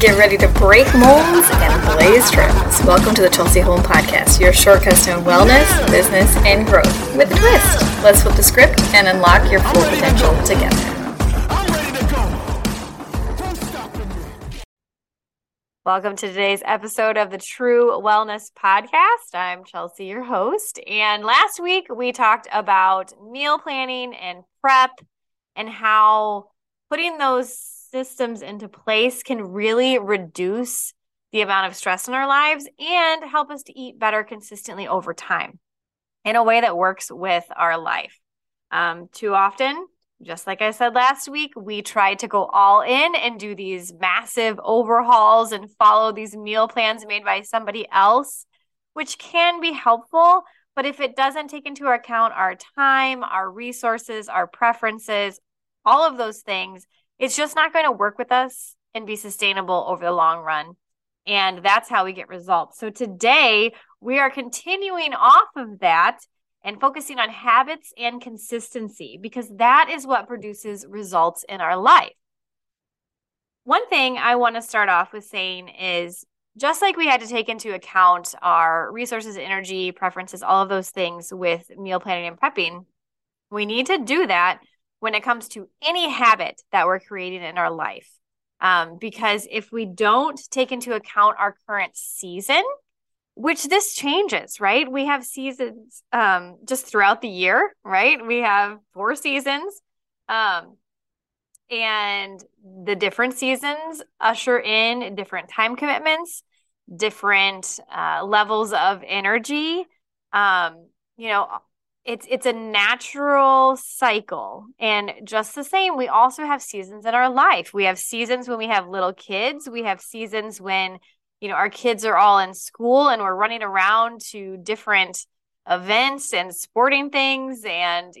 Get ready to break molds and blaze trails. Welcome to the Chelsea Home Podcast, your shortcuts to wellness, business, and growth with a twist. Let's flip the script and unlock your full potential together. Welcome to today's episode of the True Wellness Podcast. I'm Chelsea, your host. And last week we talked about meal planning and prep and how putting those systems into place can really reduce the amount of stress in our lives and help us to eat better consistently over time in a way that works with our life. Too often, just like I said last week, we try to go all in and do these massive overhauls and follow these meal plans made by somebody else, which can be helpful. But if it doesn't take into account our time, our resources, our preferences, all of those things, it's just not going to work with us and be sustainable over the long run. And that's how we get results. So today we are continuing off of that and focusing on habits and consistency, because that is what produces results in our life. One thing I want to start off with saying is, just like we had to take into account our resources, energy, preferences, all of those things with meal planning and prepping, we need to do that when it comes to any habit that we're creating in our life. Because if we don't take into account our current season, which this changes, right? We have seasons just throughout the year, right? We have 4 seasons. And the different seasons usher in different time commitments, different levels of energy, It's a natural cycle. And just the same, we also have seasons in our life. We have seasons when we have little kids. We have seasons when, our kids are all in school and we're running around to different events and sporting things and,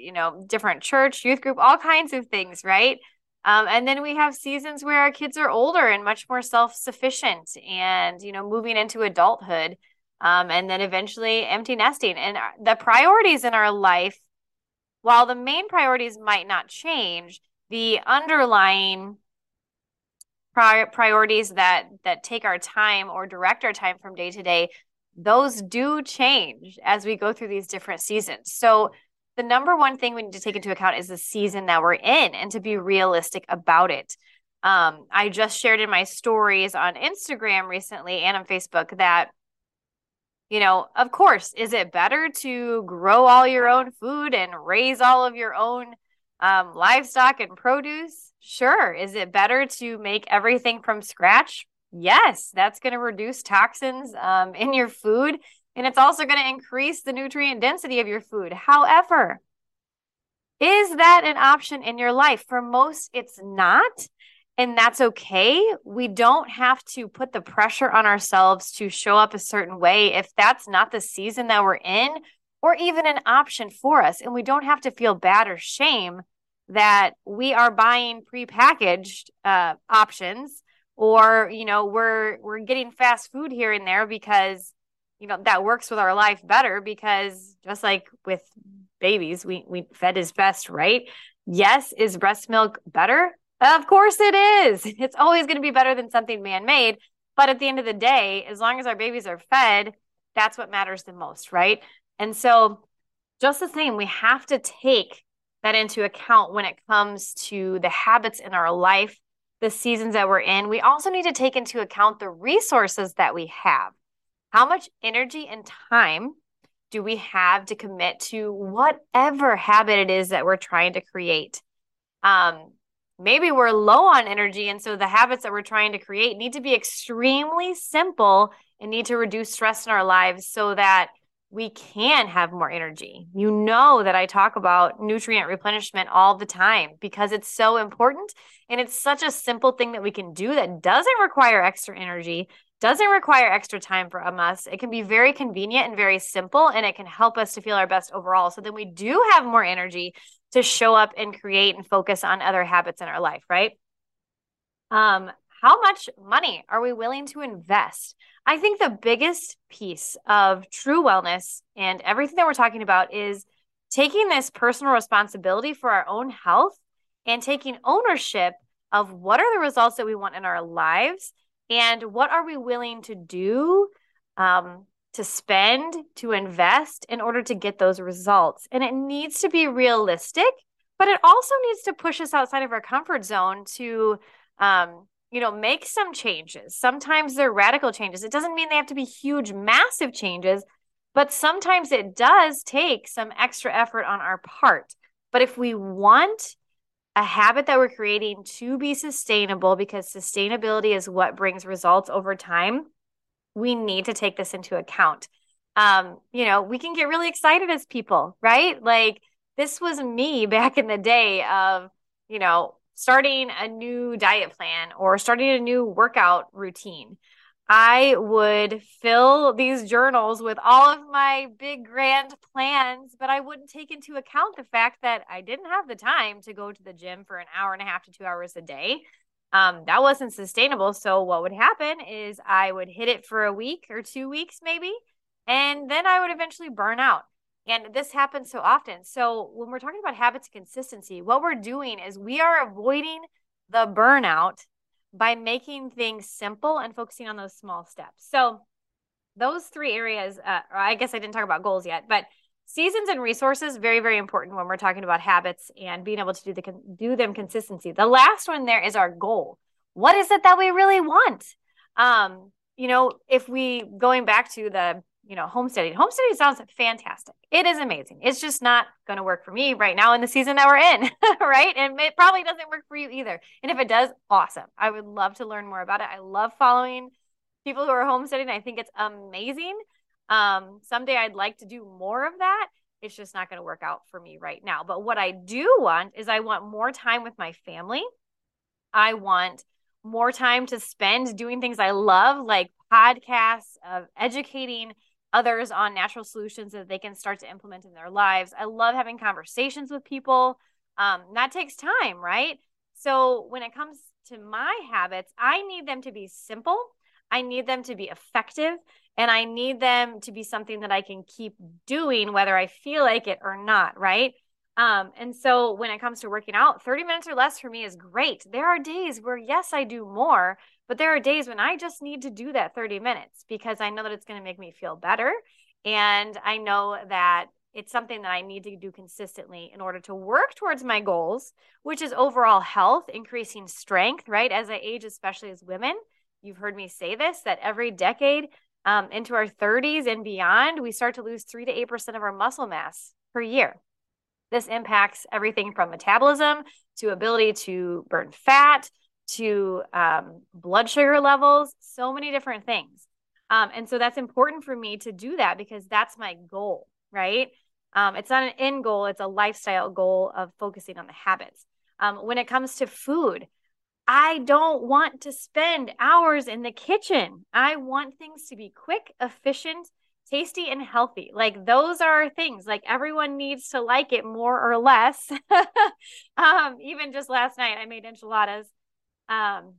different church, youth group, all kinds of things, right? And then we have seasons where our kids are older and much more self-sufficient and, moving into adulthood. And then eventually empty nesting. And the priorities in our life, while the main priorities might not change, the underlying priorities that take our time or direct our time from day to day, those do change as we go through these different seasons. So the number one thing we need to take into account is the season that we're in and to be realistic about it. I just shared in my stories on Instagram recently and on Facebook that of course, is it better to grow all your own food and raise all of your own livestock and produce? Sure. Is it better to make everything from scratch? Yes, that's going to reduce toxins in your food, and it's also going to increase the nutrient density of your food. However, is that an option in your life? For most, it's not. And that's okay. We don't have to put the pressure on ourselves to show up a certain way if that's not the season that we're in or even an option for us. And we don't have to feel bad or shame that we are buying prepackaged options or, we're getting fast food here and there because, that works with our life better, because just like with babies, we fed is best, right? Yes. Is breast milk better? Of course it is. It's always going to be better than something man-made. But at the end of the day, as long as our babies are fed, that's what matters the most, right? And so just the same, we have to take that into account when it comes to the habits in our life, the seasons that we're in. We also need to take into account the resources that we have. How much energy and time do we have to commit to whatever habit it is that we're trying to create? Maybe we're low on energy, and so the habits that we're trying to create need to be extremely simple and need to reduce stress in our lives so that we can have more energy. You know that I talk about nutrient replenishment all the time because it's so important, and it's such a simple thing that we can do that doesn't require extra energy, doesn't require extra time from us. It can be very convenient and very simple, and it can help us to feel our best overall. So then we do have more energy to show up and create and focus on other habits in our life, right? How much money are we willing to invest? I think the biggest piece of true wellness and everything that we're talking about is taking this personal responsibility for our own health and taking ownership of what are the results that we want in our lives And what are we willing to do, to spend, to invest in order to get those results? And it needs to be realistic, but it also needs to push us outside of our comfort zone to, make some changes. Sometimes they're radical changes. It doesn't mean they have to be huge, massive changes, but sometimes it does take some extra effort on our part. But if we want a habit that we're creating to be sustainable, because sustainability is what brings results over time, we need to take this into account. We can get really excited as people, right? Like, this was me back in the day of, starting a new diet plan or starting a new workout routine. I would fill these journals with all of my big grand plans, but I wouldn't take into account the fact that I didn't have the time to go to the gym for 1.5 to 2 hours a day. That wasn't sustainable. So what would happen is I would hit it for a week or 2 weeks maybe, and then I would eventually burn out. And this happens so often. So when we're talking about habits of consistency, what we're doing is we are avoiding the burnout by making things simple and focusing on those small steps. So those three areas, I guess I didn't talk about goals yet, but seasons and resources, very, very important when we're talking about habits and being able to do them consistently. The last one there is our goal. What is it that we really want? Going back to the, homesteading. Homesteading sounds fantastic. It is amazing. It's just not going to work for me right now in the season that we're in, right? And it probably doesn't work for you either. And if it does, awesome. I would love to learn more about it. I love following people who are homesteading. I think it's amazing. Someday I'd like to do more of that. It's just not going to work out for me right now. But what I do want is I want more time with my family. I want more time to spend doing things I love, like podcasts, of educating others on natural solutions that they can start to implement in their lives. I love having conversations with people. That takes time, right? So when it comes to my habits, I need them to be simple. I need them to be effective, and I need them to be something that I can keep doing whether I feel like it or not, right? And so when it comes to working out, 30 minutes or less for me is great. There are days where, yes, I do more, but there are days when I just need to do that 30 minutes because I know that it's going to make me feel better. And I know that it's something that I need to do consistently in order to work towards my goals, which is overall health, increasing strength, right? As I age, especially as women, you've heard me say this, that every decade into our 30s and beyond, we start to lose 3 to 8% of our muscle mass per year. This impacts everything from metabolism to ability to burn fat to blood sugar levels, so many different things. And so that's important for me to do that because that's my goal, right? It's not an end goal. It's a lifestyle goal of focusing on the habits. When it comes to food, I don't want to spend hours in the kitchen. I want things to be quick, efficient, tasty, and healthy. Like, those are things, like, everyone needs to like it more or less. Even just last night, I made enchiladas. And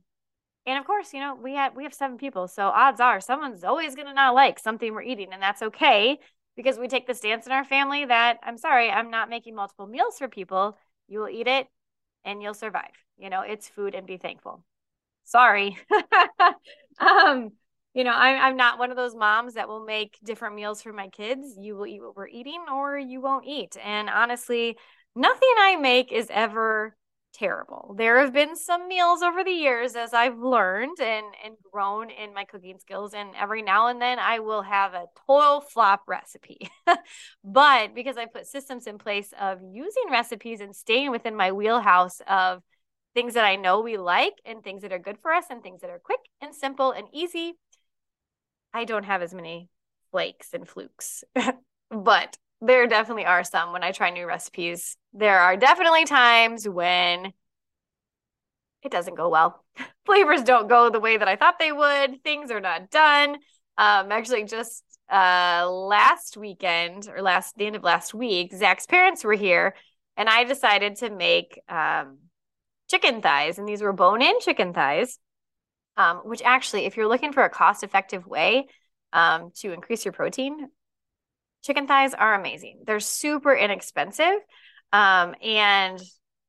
of course, we have 7 people. So odds are someone's always going to not like something we're eating, and that's okay because we take the stance in our family that, I'm sorry, I'm not making multiple meals for people. You will eat it and you'll survive. It's food and be thankful. Sorry. I'm not one of those moms that will make different meals for my kids. You will eat what we're eating or you won't eat. And honestly, nothing I make is ever terrible. There have been some meals over the years as I've learned and grown in my cooking skills. And every now and then I will have a total flop recipe. But because I put systems in place of using recipes and staying within my wheelhouse of things that I know we like and things that are good for us and things that are quick and simple and easy, I don't have as many flakes and flukes, but there definitely are some when I try new recipes. There are definitely times when it doesn't go well. Flavors don't go the way that I thought they would. Things are not done. Actually, just the end of last week, Zach's parents were here, and I decided to make chicken thighs, and these were bone-in chicken thighs. Which actually, if you're looking for a cost-effective way to increase your protein, chicken thighs are amazing. They're super inexpensive, and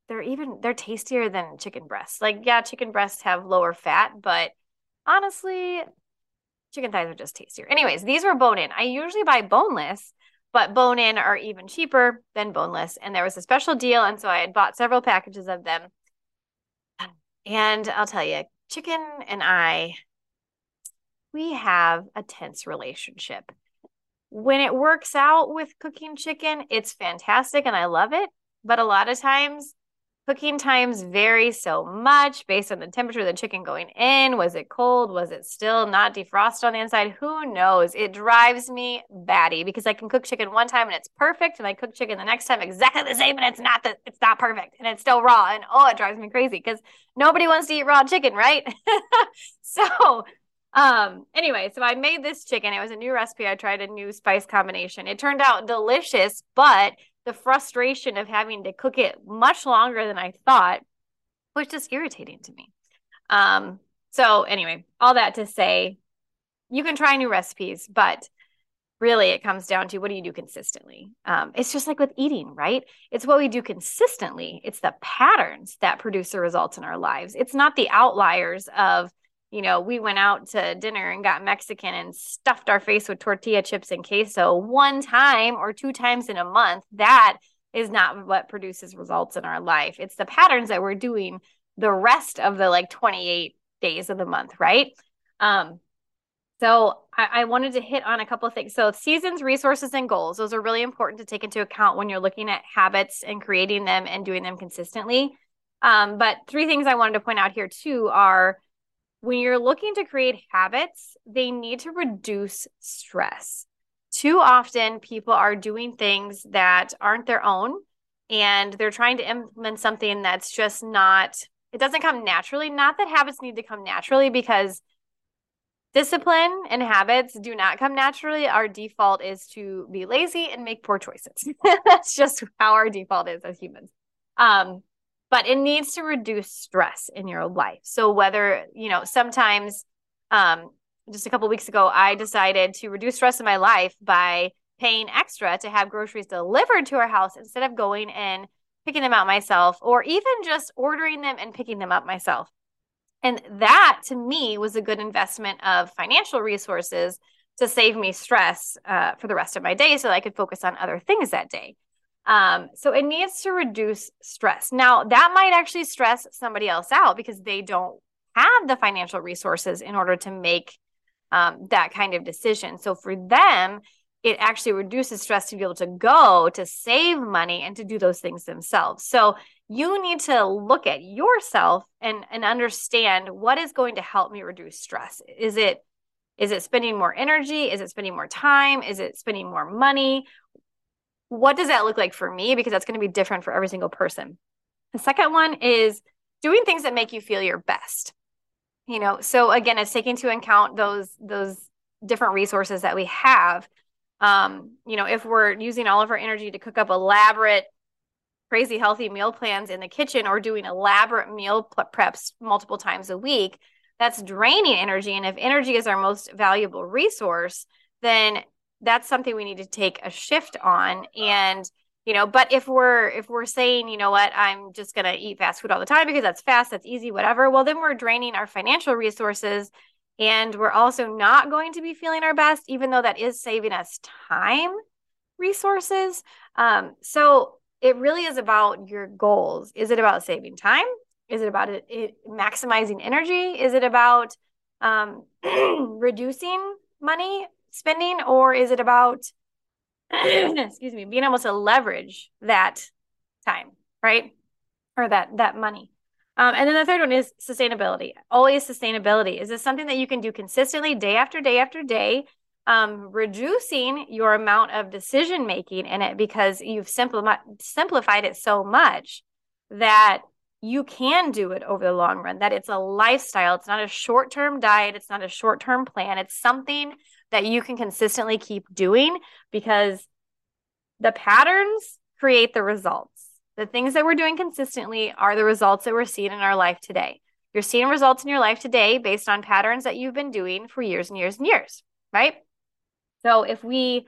they're tastier than chicken breasts. Like, yeah, chicken breasts have lower fat, but honestly, chicken thighs are just tastier. Anyways, these were bone-in. I usually buy boneless, but bone-in are even cheaper than boneless. And there was a special deal, and so I had bought several packages of them. And I'll tell you, chicken and I, we have a tense relationship. When it works out with cooking chicken, it's fantastic and I love it. But a lot of times, cooking times vary so much based on the temperature of the chicken going in. Was it cold? Was it still not defrosted on the inside? Who knows? It drives me batty because I can cook chicken one time and it's perfect, and I cook chicken the next time exactly the same and it's not perfect and it's still raw, and oh, it drives me crazy because nobody wants to eat raw chicken, right? So I made this chicken. It was a new recipe. I tried a new spice combination. It turned out delicious, but the frustration of having to cook it much longer than I thought was just irritating to me. All that to say, you can try new recipes, but really it comes down to, what do you do consistently? It's just like with eating, right? It's what we do consistently. It's the patterns that produce the results in our lives. It's not the outliers of, you know, we went out to dinner and got Mexican and stuffed our face with tortilla chips and queso one time or two times in a month. That is not what produces results in our life. It's the patterns that we're doing the rest of the 28 days of the month, right? So I wanted to hit on a couple of things. So seasons, resources, and goals, those are really important to take into account when you're looking at habits and creating them and doing them consistently. But three things I wanted to point out here too are, when you're looking to create habits, they need to reduce stress. Too often, people are doing things that aren't their own, and they're trying to implement something that's just not, it doesn't come naturally. Not that habits need to come naturally, because discipline and habits do not come naturally. Our default is to be lazy and make poor choices. That's just how our default is as humans. But it needs to reduce stress in your life. So whether, sometimes just a couple of weeks ago, I decided to reduce stress in my life by paying extra to have groceries delivered to our house instead of going and picking them out myself, or even just ordering them and picking them up myself. And that to me was a good investment of financial resources to save me stress for the rest of my day so that I could focus on other things that day. So it needs to reduce stress. Now, that might actually stress somebody else out because they don't have the financial resources in order to make that kind of decision. So for them, it actually reduces stress to be able to go to save money and to do those things themselves. So you need to look at yourself and understand, what is going to help me reduce stress? Is it spending more energy? Is it spending more time? Is it spending more money? What does that look like for me? Because that's going to be different for every single person. The second one is doing things that make you feel your best. So again, it's taking into account those different resources that we have. If we're using all of our energy to cook up elaborate, crazy healthy meal plans in the kitchen, or doing elaborate meal preps multiple times a week, that's draining energy. And if energy is our most valuable resource, then that's something we need to take a shift on. And, but if we're saying, I'm just going to eat fast food all the time because that's fast, that's easy, whatever. Well, then we're draining our financial resources, and we're also not going to be feeling our best, even though that is saving us time resources. So it really is about your goals. Is it about saving time? Is it about maximizing energy? Is it about reducing money spending, or is it about being able to leverage that time, right? Or that money. And then the third one is sustainability. Always sustainability. Is this something that you can do consistently day after day after day, reducing your amount of decision making in it, because you've simplified it so much that you can do it over the long run, that it's a lifestyle. It's not a short-term diet. It's not a short-term plan. It's something that you can consistently keep doing, because the patterns create the results. The things that we're doing consistently are the results that we're seeing in our life today. You're seeing results in your life today based on patterns that you've been doing for years and years and years, right? So if we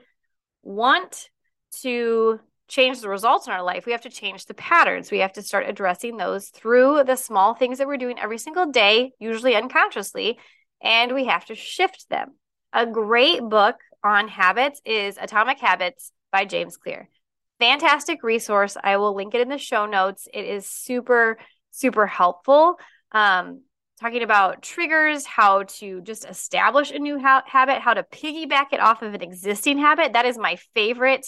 want to change the results in our life, we have to change the patterns. We have to start addressing those through the small things that we're doing every single day, usually unconsciously, and we have to shift them. A great book on habits is Atomic Habits by James Clear. Fantastic resource. I will link it in the show notes. It is super, super helpful. Talking about triggers, how to just establish a new habit, how to piggyback it off of an existing habit. That is my favorite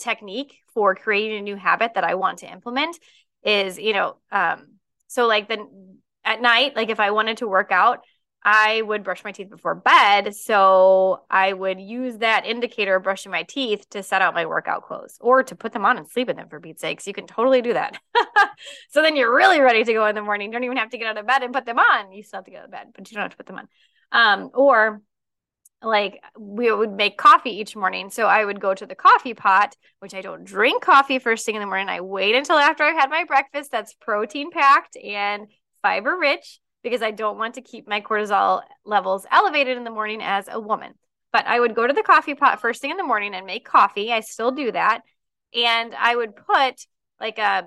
technique for creating a new habit that I want to implement is, so like at night, like if I wanted to work out, I would brush my teeth before bed. So I would use that indicator of brushing my teeth to set out my workout clothes or to put them on and sleep in them, for Pete's sakes. You can totally do that. So then you're really ready to go in the morning. You don't even have to get out of bed and put them on. You still have to get out of bed, but you don't have to put them on. Or like we would make coffee each morning. So I would go to the coffee pot, which I don't drink coffee first thing in the morning. I wait until after I've had my breakfast. That's protein packed and fiber rich, because I don't want to keep my cortisol levels elevated in the morning as a woman. But I would go to the coffee pot first thing in the morning and make coffee. I still do that. And I would put like an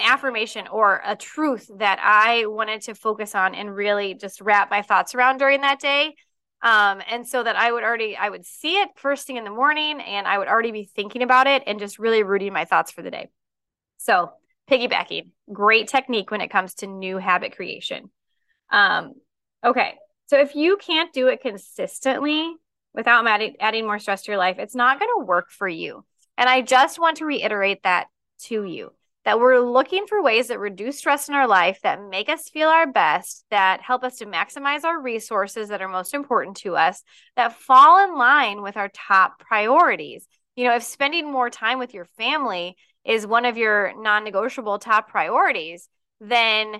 affirmation or a truth that I wanted to focus on and really just wrap my thoughts around during that day. And so that I would see it first thing in the morning and I would already be thinking about it and just really rooting my thoughts for the day. So piggybacking, great technique when it comes to new habit creation. Okay. So if you can't do it consistently without adding more stress to your life, it's not going to work for you. And I just want to reiterate that to you, that we're looking for ways that reduce stress in our life, that make us feel our best, that help us to maximize our resources that are most important to us, that fall in line with our top priorities. You know, if spending more time with your family is one of your non-negotiable top priorities, then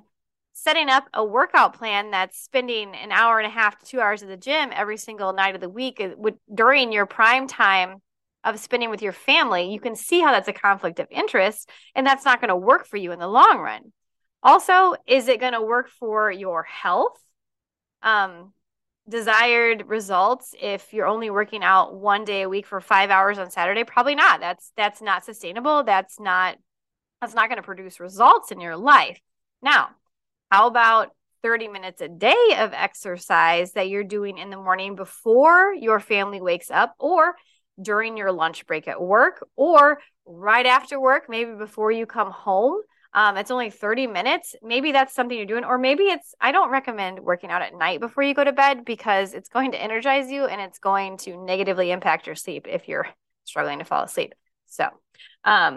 setting up a workout plan that's spending an hour and a half to 2 hours at the gym every single night of the week during your prime time of spending with your family, you can see how that's a conflict of interest, and that's not going to work for you in the long run. Also, is it going to work for your health? Desired results, if you're only working out one day a week for 5 hours on Saturday, probably not. That's not sustainable. That's not going to produce results in your life. Now, how about 30 minutes a day of exercise that you're doing in the morning before your family wakes up, or during your lunch break at work, or right after work, maybe before you come home? It's only 30 minutes. Maybe that's something you're doing, or maybe I don't recommend working out at night before you go to bed, because it's going to energize you and it's going to negatively impact your sleep if you're struggling to fall asleep. So I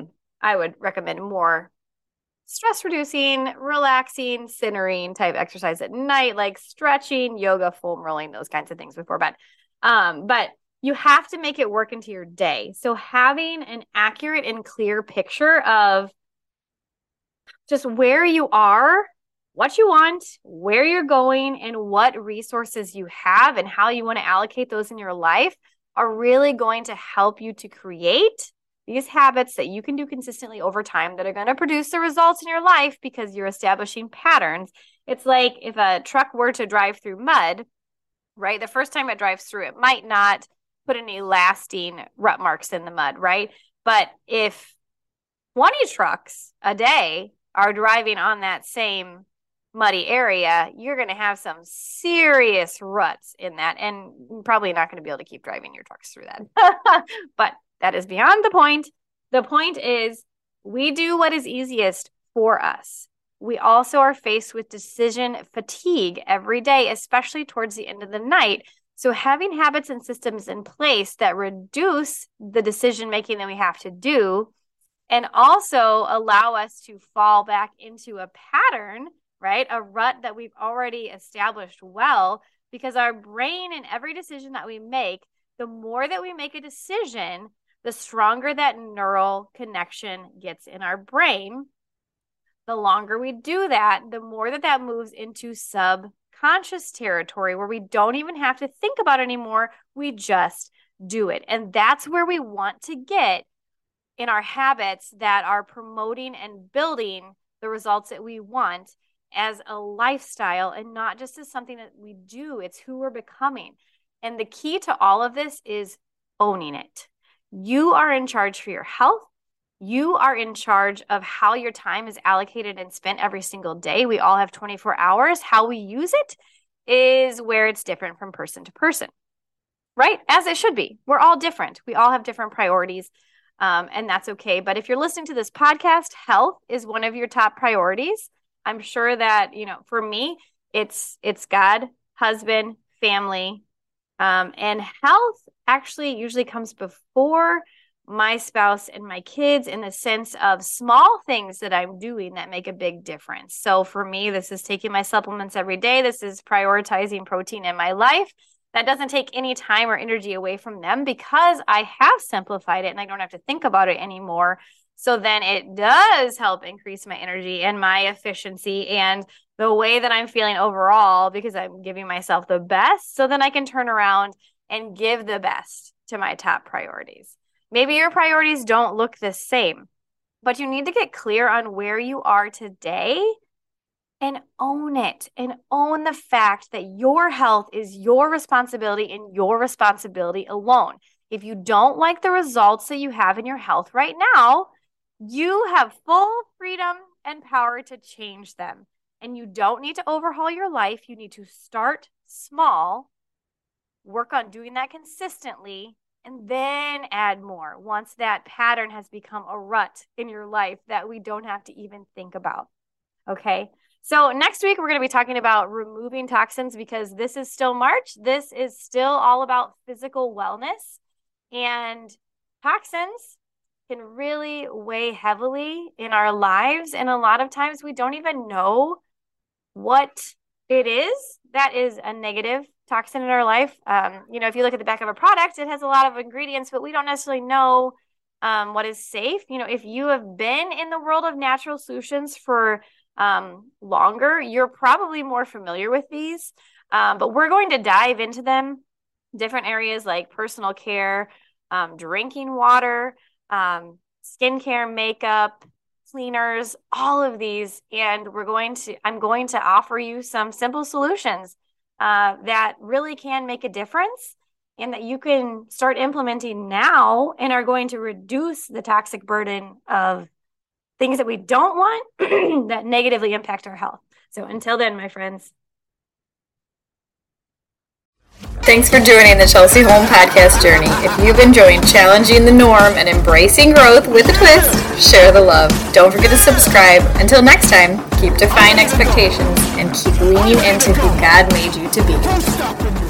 would recommend more stress-reducing, relaxing, centering type exercise at night, like stretching, yoga, foam rolling, those kinds of things before bed. But you have to make it work into your day. So having an accurate and clear picture of just where you are, what you want, where you're going, and what resources you have and how you want to allocate those in your life are really going to help you to create these habits that you can do consistently over time that are going to produce the results in your life, because you're establishing patterns. It's like if a truck were to drive through mud, right? The first time it drives through, it might not put any lasting rut marks in the mud, right? But if 20 trucks a day are driving on that same muddy area, you're going to have some serious ruts in that, and you're probably not going to be able to keep driving your trucks through that. But that is beyond the point. The point is we do what is easiest for us. We also are faced with decision fatigue every day, especially towards the end of the night. So having habits and systems in place that reduce the decision-making that we have to do and also allow us to fall back into a pattern, right? A rut that we've already established well, because our brain in every decision that we make, the more that we make a decision, the stronger that neural connection gets in our brain. The longer we do that, the more that moves into subconscious territory where we don't even have to think about it anymore. We just do it. And that's where we want to get in our habits that are promoting and building the results that we want as a lifestyle, and not just as something that we do. It's who we're becoming. And the key to all of this is owning it. You are in charge for your health. You are in charge of how your time is allocated and spent every single day. We all have 24 hours. How we use it is where it's different from person to person, right? As it should be. We're all different. We all have different priorities, and that's okay. But if you're listening to this podcast, health is one of your top priorities. I'm sure that, you know, for me, it's God, husband, family, and health actually usually comes before my spouse and my kids in the sense of small things that I'm doing that make a big difference. So for me, this is taking my supplements every day. This is prioritizing protein in my life. That doesn't take any time or energy away from them because I have simplified it and I don't have to think about it anymore. So then it does help increase my energy and my efficiency and the way that I'm feeling overall because I'm giving myself the best. So then I can turn around and give the best to my top priorities. Maybe your priorities don't look the same, but you need to get clear on where you are today and own it and own the fact that your health is your responsibility and your responsibility alone. If you don't like the results that you have in your health right now, you have full freedom and power to change them. And you don't need to overhaul your life. You need to start small, work on doing that consistently, and then add more once that pattern has become a rut in your life that we don't have to even think about. Okay. So next week, we're going to be talking about removing toxins because this is still March. This is still all about physical wellness, and toxins can really weigh heavily in our lives. And a lot of times we don't even know what it is that is a negative toxin in our life. You know, if you look at the back of a product, it has a lot of ingredients, but we don't necessarily know what is safe. You know, if you have been in the world of natural solutions for longer, you're probably more familiar with these, but we're going to dive into them, different areas like personal care, drinking water, skincare, makeup, cleaners, all of these. And I'm going to offer you some simple solutions that really can make a difference and that you can start implementing now and are going to reduce the toxic burden of things that we don't want that negatively impact our health. So until then, my friends. Thanks for joining the Chelsea Home Podcast journey. If you've been enjoying challenging the norm and embracing growth with a twist, share the love. Don't forget to subscribe. Until next time, keep defying expectations and keep leaning into who God made you to be.